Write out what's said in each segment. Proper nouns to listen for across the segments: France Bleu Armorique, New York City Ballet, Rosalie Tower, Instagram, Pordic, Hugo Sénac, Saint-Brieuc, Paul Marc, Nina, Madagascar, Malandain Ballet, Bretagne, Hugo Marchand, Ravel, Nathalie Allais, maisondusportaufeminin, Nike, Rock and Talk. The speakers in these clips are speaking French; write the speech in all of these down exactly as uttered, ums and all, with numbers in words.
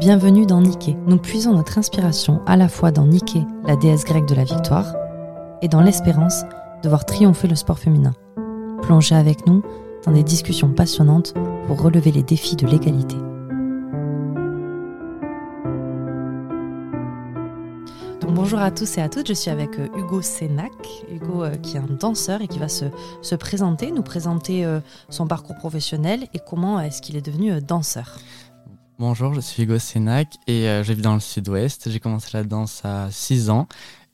Bienvenue dans Nike. Nous puisons notre inspiration à la fois dans Nike, la déesse grecque de la victoire, et dans l'espérance de voir triompher le sport féminin. Plongez avec nous dans des discussions passionnantes pour relever les défis de l'égalité. Donc, bonjour à tous et à toutes, je suis avec Hugo Sénac, Hugo euh, qui est un danseur et qui va se, se présenter, nous présenter euh, son parcours professionnel et comment est-ce qu'il est devenu euh, danseur. Bonjour, je suis Hugo Sénac et euh, je vis dans le sud-ouest, j'ai commencé la danse à six ans.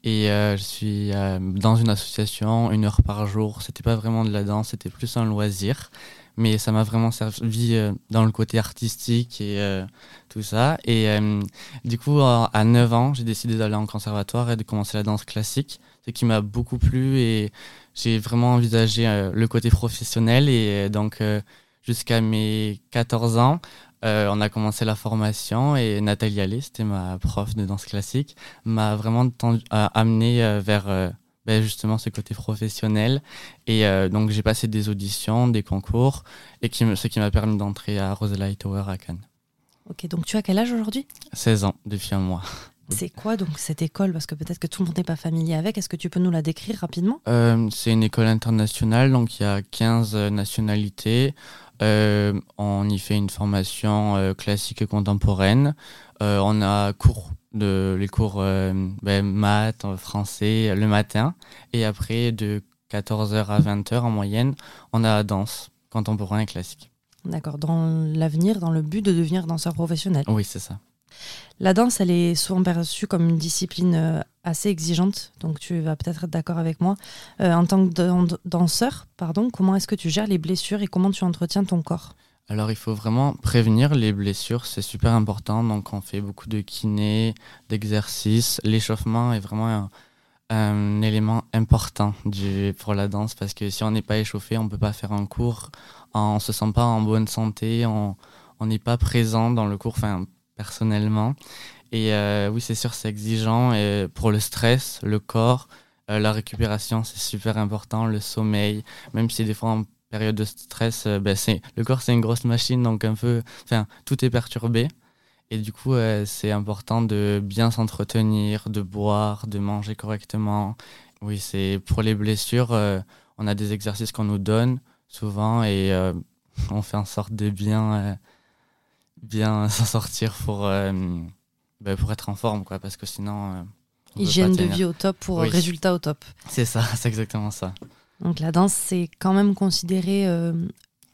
Et euh, je suis euh, dans une association, une heure par jour. C'était pas vraiment de la danse, c'était plus un loisir. Mais ça m'a vraiment servi euh, dans le côté artistique et euh, tout ça. Et euh, du coup, euh, à neuf ans, j'ai décidé d'aller en conservatoire et de commencer la danse classique, ce qui m'a beaucoup plu. Et j'ai vraiment envisagé euh, le côté professionnel. Et euh, donc, euh, jusqu'à mes quatorze ans, Euh, on a commencé la formation et Nathalie Allais, c'était ma prof de danse classique, m'a vraiment tendu, euh, amené euh, vers euh, ben justement ce côté professionnel. Et euh, donc j'ai passé des auditions, des concours, et qui, ce qui m'a permis d'entrer à Rosalie Tower à Cannes. Ok, donc tu as quel âge aujourd'hui ? seize ans, depuis un mois. C'est quoi donc cette école ? Parce que peut-être que tout le monde n'est pas familier avec. Est-ce que tu peux nous la décrire rapidement ? euh, C'est une école internationale, donc il y a quinze nationalités. Euh, on y fait une formation euh, classique et contemporaine. Euh, on a cours de, les cours euh, ben, maths, français le matin. Et après, de quatorze heures à vingt heures en moyenne, on a danse contemporaine et classique. D'accord, dans l'avenir, dans le but de devenir danseur professionnel. Oui, c'est ça. La danse, elle est souvent perçue comme une discipline assez exigeante, donc tu vas peut-être être d'accord avec moi. Euh, en tant que danseur, pardon, comment est-ce que tu gères les blessures et comment tu entretiens ton corps ? Alors, il faut vraiment prévenir les blessures, c'est super important. Donc, on fait beaucoup de kiné, d'exercices. L'échauffement est vraiment un, un élément important du, pour la danse, parce que si on n'est pas échauffé, on ne peut pas faire un cours, on ne se sent pas en bonne santé, on n'est pas présent dans le cours. Enfin, personnellement. Et euh, oui, c'est sûr, c'est exigeant. Et pour le stress, le corps, euh, la récupération, c'est super important. Le sommeil, même si des fois en période de stress, euh, ben c'est, le corps, c'est une grosse machine, donc un peu, enfin, tout est perturbé. Et du coup, euh, c'est important de bien s'entretenir, de boire, de manger correctement. Oui, c'est pour les blessures, euh, on a des exercices qu'on nous donne souvent et euh, on fait en sorte de bien... Euh, bien s'en sortir pour, euh, bah pour être en forme, quoi, parce que sinon... Euh, hygiène de vie au top pour oui. Résultat au top. C'est ça, c'est exactement ça. Donc la danse, c'est quand même considéré euh,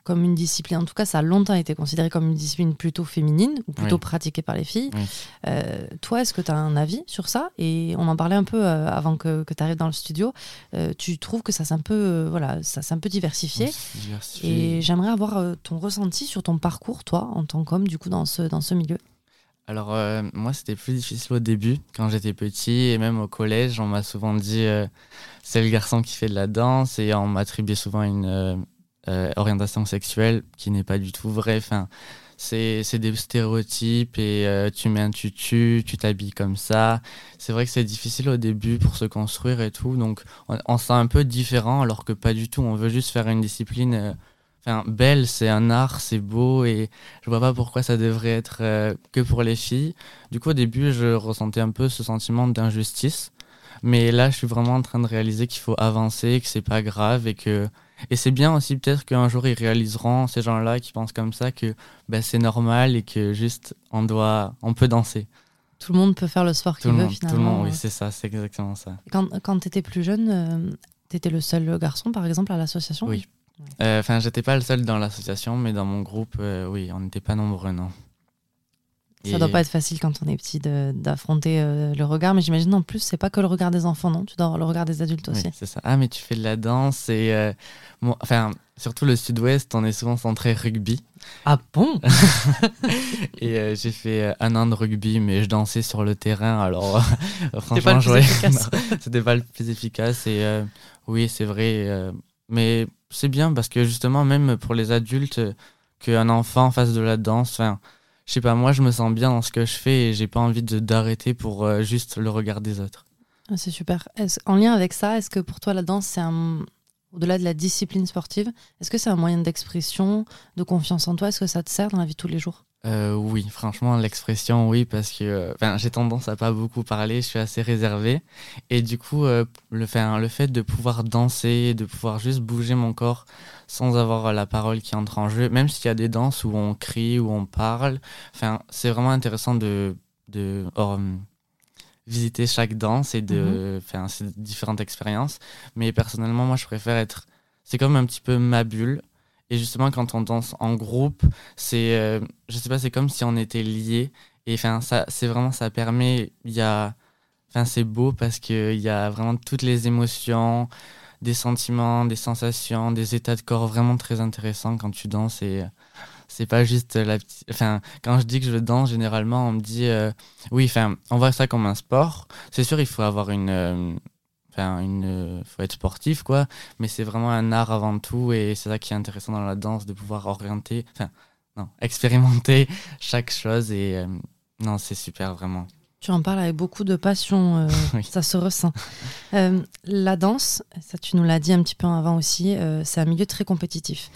comme une discipline, en tout cas ça a longtemps été considéré comme une discipline plutôt féminine, ou plutôt oui. pratiquée par les filles. Oui. Euh, toi, est-ce que tu as un avis sur ça ? Et on en parlait un peu euh, avant que, que tu arrives dans le studio, euh, tu trouves que ça s'est un peu, euh, voilà, ça s'est un peu diversifié. Oui, c'est diversifié. Et j'aimerais avoir euh, ton ressenti sur ton parcours, toi, en tant qu'homme, du coup, dans ce, dans ce milieu. Alors euh, moi, c'était plus difficile au début, quand j'étais petit, et même au collège, on m'a souvent dit euh, « c'est le garçon qui fait de la danse », et on m'attribuait souvent une... Euh, Euh, orientation sexuelle qui n'est pas du tout vraie. Enfin, c'est, c'est des stéréotypes et euh, tu mets un tutu, tu t'habilles comme ça. C'est vrai que c'est difficile au début pour se construire et tout, donc on, on se sent un peu différent alors que pas du tout. On veut juste faire une discipline euh, enfin, belle, c'est un art, c'est beau et je vois pas pourquoi ça devrait être euh, que pour les filles. Du coup, au début, je ressentais un peu ce sentiment d'injustice, mais là, je suis vraiment en train de réaliser qu'il faut avancer, que c'est pas grave et que Et c'est bien aussi peut-être qu'un jour ils réaliseront, ces gens-là qui pensent comme ça, que bah, c'est normal et que juste on doit, on peut danser. Tout le monde peut faire le sport qu'il veut finalement. Tout le monde, oui, c'est ça, c'est exactement ça. Quand, quand tu étais plus jeune, euh, tu étais le seul garçon par exemple à l'association ? Oui, enfin euh, j'étais pas le seul dans l'association, mais dans mon groupe, euh, oui, on n'était pas nombreux, non. Ça ne doit pas être facile quand on est petit de, d'affronter euh, le regard, mais j'imagine en plus, c'est pas que le regard des enfants, non ? Tu dois avoir le regard des adultes aussi. Oui, c'est ça. Ah, mais tu fais de la danse et... Euh, bon, enfin, surtout le sud-ouest, on est souvent centré rugby. Ah bon ? Et euh, j'ai fait un an de rugby, mais je dansais sur le terrain, alors euh, franchement, jouer, c'était pas le plus efficace. Et euh, oui, c'est vrai, euh, mais c'est bien parce que justement, même pour les adultes, qu'un enfant fasse de la danse... Enfin, je sais pas, moi je me sens bien dans ce que je fais et j'ai pas envie de, d'arrêter pour euh, juste le regard des autres. Ah, c'est super. Est-ce, en lien avec ça, est-ce que pour toi la danse, c'est un, au-delà de la discipline sportive, est-ce que c'est un moyen d'expression, de confiance en toi ? Est-ce que ça te sert dans la vie de tous les jours ? Euh, oui, franchement, l'expression, oui, parce que euh, enfin, j'ai tendance à pas beaucoup parler, je suis assez réservé. Et du coup, euh, le, enfin, le fait de pouvoir danser, de pouvoir juste bouger mon corps sans avoir la parole qui entre en jeu, même s'il y a des danses où on crie, où on parle, enfin, c'est vraiment intéressant de, de or, visiter chaque danse et de, mmh. enfin, ces différentes expériences. Mais personnellement, moi, je préfère être... C'est comme un petit peu ma bulle. Et justement, quand on danse en groupe, c'est, euh, je sais pas, c'est comme si on était liés. Et enfin, ça, c'est vraiment, ça permet. Il y a, enfin, c'est beau parce que il y a vraiment toutes les émotions, des sentiments, des sensations, des états de corps vraiment très intéressants quand tu danses. Et euh, c'est pas juste la petite. Enfin, quand je dis que je danse, généralement, on me dit, euh, oui, enfin, on voit ça comme un sport. C'est sûr, il faut avoir une. Euh, Enfin, il euh, faut être sportif, quoi. Mais c'est vraiment un art avant tout, et c'est ça qui est intéressant dans la danse, de pouvoir orienter, enfin, non, expérimenter chaque chose. Et euh, non, c'est super, vraiment. Tu en parles avec beaucoup de passion, euh, oui. Ça se ressent. Euh, la danse, ça tu nous l'as dit un petit peu avant aussi, euh, c'est un milieu très compétitif.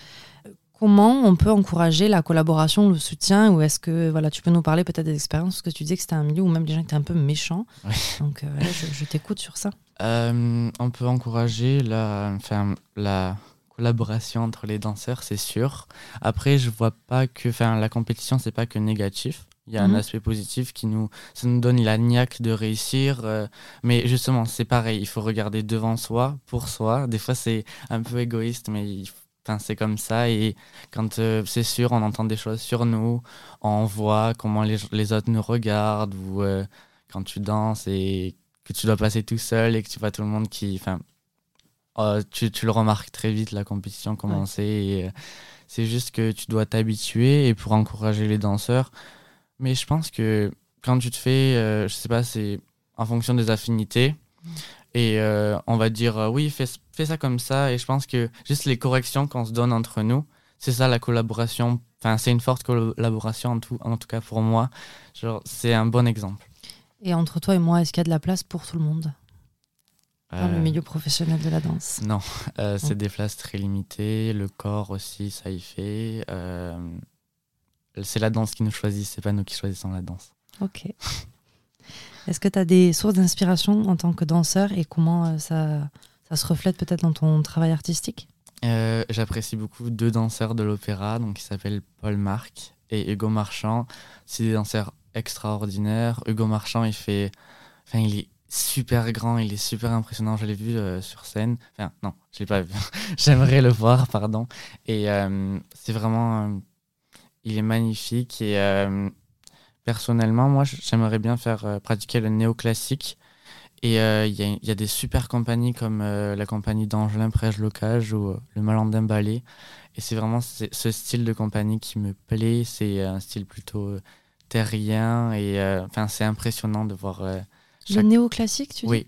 Comment on peut encourager la collaboration, le soutien, ou est-ce que voilà, tu peux nous parler peut-être des expériences, parce que tu disais que c'était un milieu où même des gens étaient un peu méchants. Oui. Donc euh, là, je, je t'écoute sur ça. Euh, on peut encourager la, enfin, la collaboration entre les danseurs, c'est sûr. Après, je vois pas que, enfin, la compétition, c'est pas que négatif. Il y a mmh. un aspect positif qui nous, ça nous donne la niaque de réussir. Euh, mais justement, c'est pareil, il faut regarder devant soi, pour soi. Des fois, c'est un peu égoïste, mais il faut... Enfin, c'est comme ça, et quand euh, c'est sûr, on entend des choses sur nous, on voit comment les, les autres nous regardent, ou euh, quand tu danses et que tu dois passer tout seul et que tu vois tout le monde qui... Enfin, euh, tu, tu le remarques très vite, la compétition commencer, ouais. et, euh, c'est juste que tu dois t'habituer, et pour encourager les danseurs. Mais je pense que quand tu te fais, euh, je sais pas, c'est en fonction des affinités, mmh. Et euh, on va dire, euh, oui, fais, fais ça comme ça. Et je pense que juste les corrections qu'on se donne entre nous, c'est ça la collaboration. Enfin, c'est une forte collaboration, en tout, en tout cas pour moi. Genre, c'est un bon exemple. Et entre toi et moi, est-ce qu'il y a de la place pour tout le monde dans euh... le milieu professionnel de la danse? Non, euh, c'est ouais. des places très limitées. Le corps aussi, ça y fait. Euh... C'est la danse qui nous choisit, c'est pas nous qui choisissons la danse. Ok. Est-ce que tu as des sources d'inspiration en tant que danseur, et comment euh, ça, ça se reflète peut-être dans ton travail artistique ? euh, J'apprécie beaucoup deux danseurs de l'opéra, donc, qui s'appellent Paul Marc et Hugo Marchand. C'est des danseurs extraordinaires. Hugo Marchand, il, fait... enfin, il est super grand, il est super impressionnant. Je l'ai vu euh, sur scène. Enfin, non, je ne l'ai pas vu. J'aimerais le voir, pardon. Et euh, c'est vraiment... Euh, il est magnifique et... Euh, personnellement, moi, j'aimerais bien faire euh, pratiquer le néoclassique. Et il euh, y, y a des super compagnies comme euh, la compagnie d'Angelin Prège-Locage ou euh, le Malandain Ballet. Et c'est vraiment c- ce style de compagnie qui me plaît. C'est euh, un style plutôt euh, terrien. Et euh, c'est impressionnant de voir... Euh, chaque... Le néoclassique, tu dis ? Oui.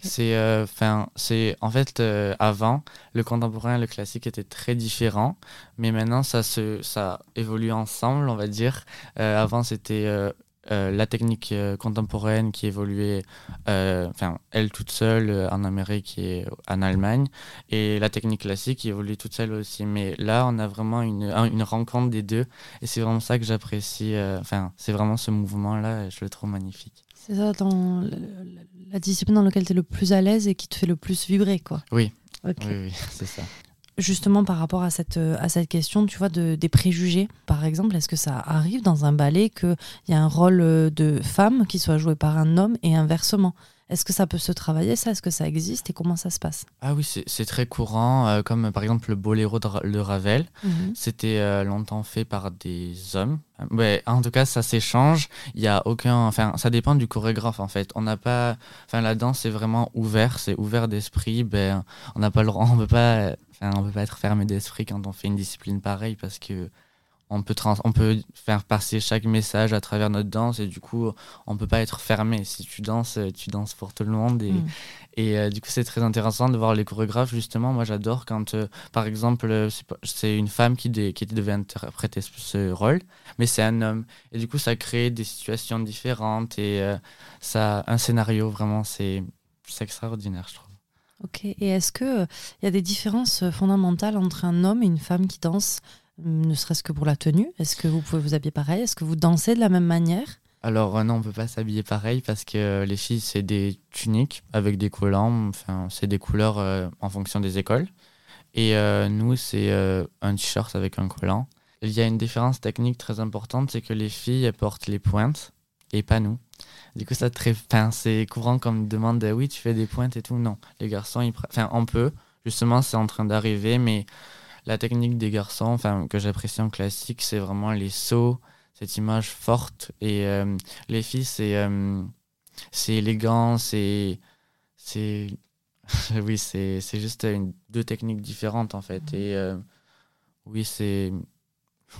Okay. C'est, euh, c'est, en fait, euh, avant, le contemporain et le classique étaient très différents, mais maintenant, ça, se, ça évolue ensemble, on va dire. Euh, avant, c'était euh, euh, la technique euh, contemporaine qui évoluait, euh, elle toute seule, euh, en Amérique et en Allemagne, et la technique classique qui évoluait toute seule aussi. Mais là, on a vraiment une, une rencontre des deux, et c'est vraiment ça que j'apprécie. Enfin, euh, c'est vraiment ce mouvement-là, je le trouve magnifique. C'est ça, dans le, le, la discipline dans laquelle tu es le plus à l'aise et qui te fait le plus vibrer, quoi. Oui, okay. oui, oui, c'est ça. Justement, par rapport à cette, à cette question, tu vois, de, des préjugés, par exemple, est-ce que ça arrive dans un ballet qu'il y a un rôle de femme qui soit joué par un homme et inversement ? Est-ce que ça peut se travailler, ça ? Est-ce que ça existe et comment ça se passe ? Ah oui, c'est, c'est très courant, euh, comme par exemple le boléro de, de Ravel. Mmh. C'était euh, longtemps fait par des hommes. Ouais, en tout cas, ça s'échange. Il y a aucun, enfin, ça dépend du chorégraphe en fait. On n'a pas, enfin, la danse c'est vraiment ouvert, c'est ouvert d'esprit. Ben, on n'a pas le, on peut pas, enfin, on peut pas être fermé d'esprit quand on fait une discipline pareille parce que. On peut, trans- on peut faire passer chaque message à travers notre danse et du coup, on ne peut pas être fermé. Si tu danses, tu danses pour tout le monde. Et, mmh. et euh, du coup, c'est très intéressant de voir les chorégraphes. Justement, moi, j'adore quand, euh, par exemple, c'est, c'est une femme qui, de, qui devait interpréter ce, ce rôle, mais c'est un homme. Et du coup, ça crée des situations différentes et euh, ça, un scénario, vraiment, c'est, c'est extraordinaire, je trouve. Ok. Et est-ce qu'il euh, y a des différences fondamentales entre un homme et une femme qui dansent ? ne serait-ce que pour la tenue? Est-ce que vous pouvez vous habiller pareil? Est-ce que vous dansez de la même manière? Alors non, on ne peut pas s'habiller pareil parce que les filles, c'est des tuniques avec des collants, enfin, c'est des couleurs euh, en fonction des écoles. Et euh, nous, c'est euh, un t-shirt avec un collant. Il y a une différence technique très importante, c'est que les filles elles portent les pointes et pas nous. Du coup, ça très, enfin, c'est courant qu'on me demande « oui, tu fais des pointes et tout ». Non, les garçons, ils, enfin, on peut. Justement, c'est en train d'arriver, mais la technique des garçons, enfin, que j'apprécie en classique, c'est vraiment les sauts, cette image forte. Et euh, les filles, c'est, euh, c'est élégant, c'est... c'est... oui, c'est, c'est juste une, deux techniques différentes, en fait. Et euh, oui, c'est...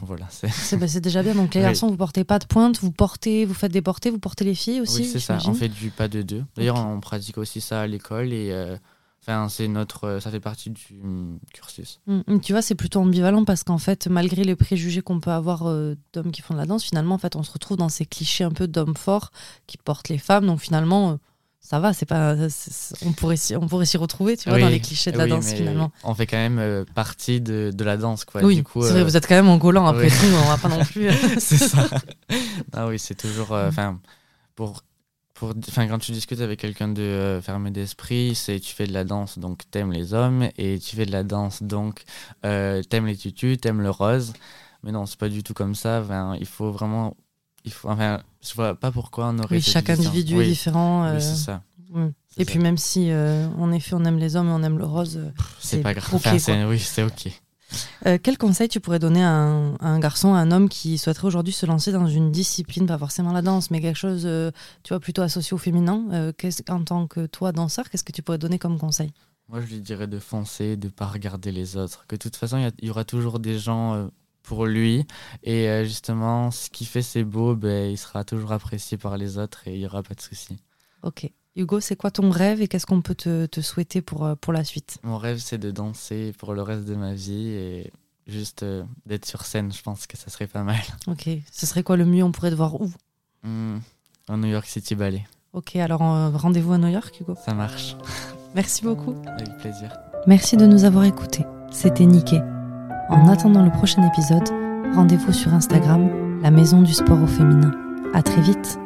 Voilà, c'est... C'est, bah, c'est déjà bien. Donc, les garçons, oui. Vous portez pas de pointe, vous portez, vous faites des portées, vous portez les filles aussi. Oui, c'est j'imagine. Ça. On fait du pas de deux. D'ailleurs, okay. On pratique aussi ça à l'école et... Euh, Enfin, c'est notre, ça fait partie du cursus. Mmh, tu vois, c'est plutôt ambivalent parce qu'en fait, malgré les préjugés qu'on peut avoir euh, d'hommes qui font de la danse, finalement, en fait, on se retrouve dans ces clichés un peu d'hommes forts qui portent les femmes. Donc finalement, euh, ça va, c'est pas, c'est, on pourrait s'y, on pourrait s'y retrouver, tu vois, oui, dans les clichés de la oui, danse finalement. On fait quand même euh, partie de, de la danse, quoi. Oui, du coup, c'est vrai, euh... vous êtes quand même engollant après oui. tout, on va pas non plus. C'est ça. Ah oui, c'est toujours, enfin, euh, pour. Pour, quand tu discutes avec quelqu'un de euh, fermé d'esprit, c'est tu fais de la danse, donc t'aimes les hommes, et tu fais de la danse, donc euh, t'aimes les tutus, t'aimes le rose. Mais non, c'est pas du tout comme ça. Ben, il faut vraiment... Il faut, enfin, je vois pas pourquoi on aurait... Oui, chaque individu oui. est différent. Euh... Oui, c'est ça. Oui. C'est et ça. Puis même si, euh, en effet, on aime les hommes et on aime le rose, c'est, c'est pas grave. Okay, enfin, c'est, oui, c'est OK. Euh, quel conseil tu pourrais donner à un, à un garçon, à un homme qui souhaiterait aujourd'hui se lancer dans une discipline, pas forcément la danse, mais quelque chose euh, tu vois, plutôt associé au féminin euh, en tant que toi, danseur, qu'est-ce que tu pourrais donner comme conseil? Moi, je lui dirais de foncer, de ne pas regarder les autres. Que de toute façon, il y, y aura toujours des gens euh, pour lui. Et euh, justement, ce qu'il fait, c'est beau, ben, il sera toujours apprécié par les autres et il n'y aura pas de souci. Ok. Hugo, c'est quoi ton rêve et qu'est-ce qu'on peut te, te souhaiter pour, pour la suite? Mon rêve, c'est de danser pour le reste de ma vie et juste euh, d'être sur scène. Je pense que ça serait pas mal. Ok. Ce serait quoi le mieux? On pourrait te voir où? Mmh, au New York City Ballet. Ok, alors euh, rendez-vous à New York, Hugo. Ça marche. Merci beaucoup. Avec plaisir. Merci de nous avoir écoutés. C'était Niké. En attendant le prochain épisode, rendez-vous sur Instagram, la maison du sport au féminin. À très vite.